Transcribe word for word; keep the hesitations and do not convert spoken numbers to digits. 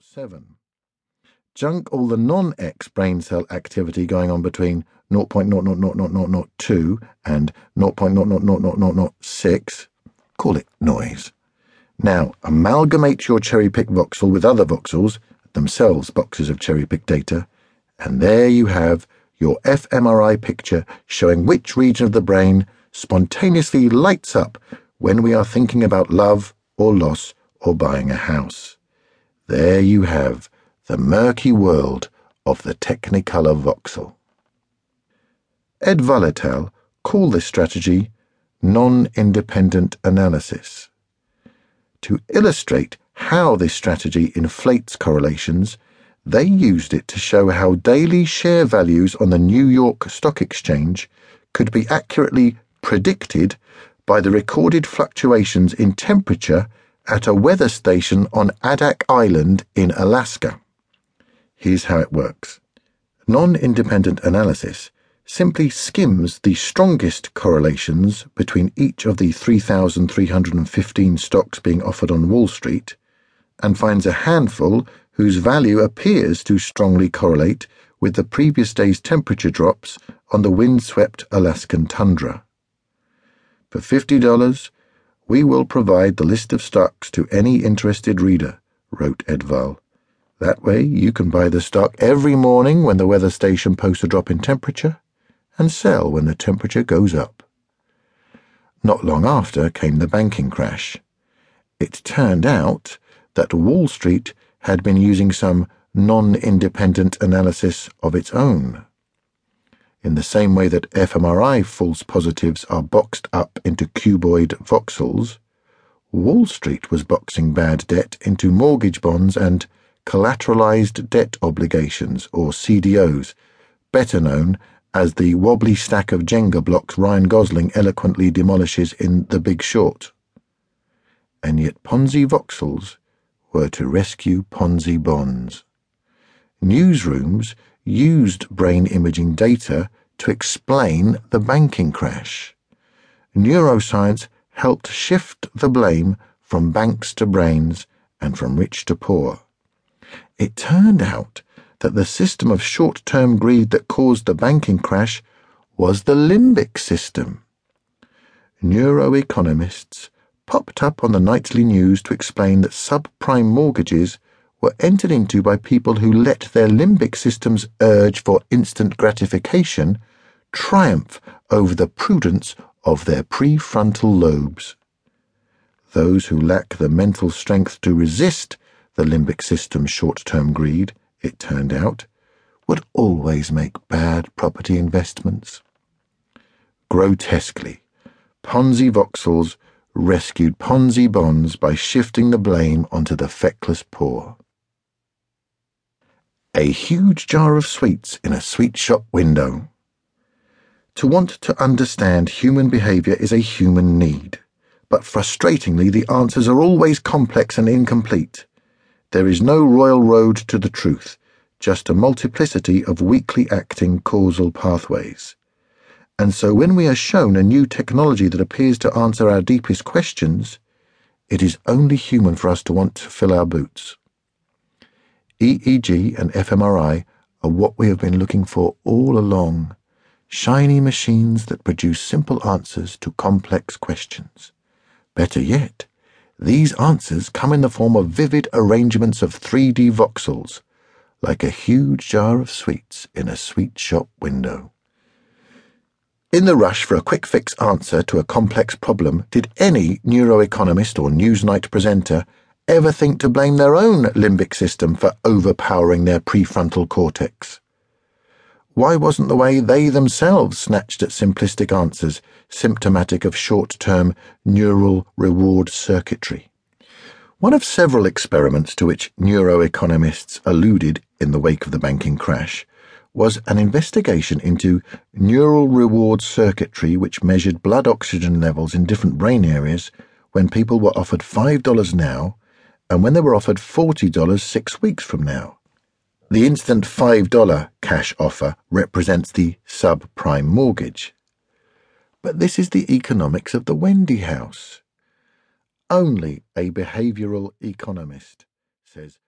zero point seven. Junk all the non-X brain cell activity going on between zero point zero zero zero zero zero two and zero point zero zero zero zero zero six. Call it noise. Now, amalgamate your cherry-picked voxel with other voxels, themselves boxes of cherry-picked data, and there you have your fMRI picture showing which region of the brain spontaneously lights up when we are thinking about love or loss or buying a house. There you have the murky world of the Technicolor voxel. Ed Valletel called this strategy non-independent analysis. To illustrate how this strategy inflates correlations, they used it to show how daily share values on the New York Stock Exchange could be accurately predicted by the recorded fluctuations in temperature at a weather station on Adak Island in Alaska. Here's how it works. Non-independent analysis simply skims the strongest correlations between each of the three thousand three hundred fifteen stocks being offered on Wall Street and finds a handful whose value appears to strongly correlate with the previous day's temperature drops on the windswept Alaskan tundra. For fifty dollars, we will provide the list of stocks to any interested reader, wrote Ed Vul. That way you can buy the stock every morning when the weather station posts a drop in temperature and sell when the temperature goes up. Not long after came the banking crash. It turned out that Wall Street had been using some non-independent analysis of its own. In the same way that fMRI false positives are boxed up into cuboid voxels, Wall Street was boxing bad debt into mortgage bonds and collateralized debt obligations, or C D Os, better known as the wobbly stack of Jenga blocks Ryan Gosling eloquently demolishes in The Big Short. And yet Ponzi voxels were to rescue Ponzi bonds. Newsrooms used brain imaging data to explain the banking crash. Neuroscience helped shift the blame from banks to brains and from rich to poor. It turned out that the system of short-term greed that caused the banking crash was the limbic system. Neuroeconomists popped up on the nightly news to explain that subprime mortgages were entered into by people who let their limbic system's urge for instant gratification triumph over the prudence of their prefrontal lobes. Those who lack the mental strength to resist the limbic system's short-term greed, it turned out, would always make bad property investments. Grotesquely, Ponzi voxels rescued Ponzi bonds by shifting the blame onto the feckless poor. A huge jar of sweets in a sweet shop window. To want to understand human behavior is a human need, but frustratingly the answers are always complex and incomplete. There is no royal road to the truth, just a multiplicity of weakly acting causal pathways. And so when we are shown a new technology that appears to answer our deepest questions, it is only human for us to want to fill our boots. E E G and fMRI are what we have been looking for all along, shiny machines that produce simple answers to complex questions. Better yet, these answers come in the form of vivid arrangements of three D voxels, like a huge jar of sweets in a sweet shop window. In the rush for a quick-fix answer to a complex problem, did any neuroeconomist or Newsnight presenter ever think to blame their own limbic system for overpowering their prefrontal cortex? Why wasn't the way they themselves snatched at simplistic answers symptomatic of short-term neural reward circuitry? One of several experiments to which neuroeconomists alluded in the wake of the banking crash was an investigation into neural reward circuitry which measured blood oxygen levels in different brain areas when people were offered five dollars now and when they were offered forty dollars six weeks from now. The instant five dollars cash offer represents the subprime mortgage. But this is the economics of the Wendy House. Only a behavioral economist says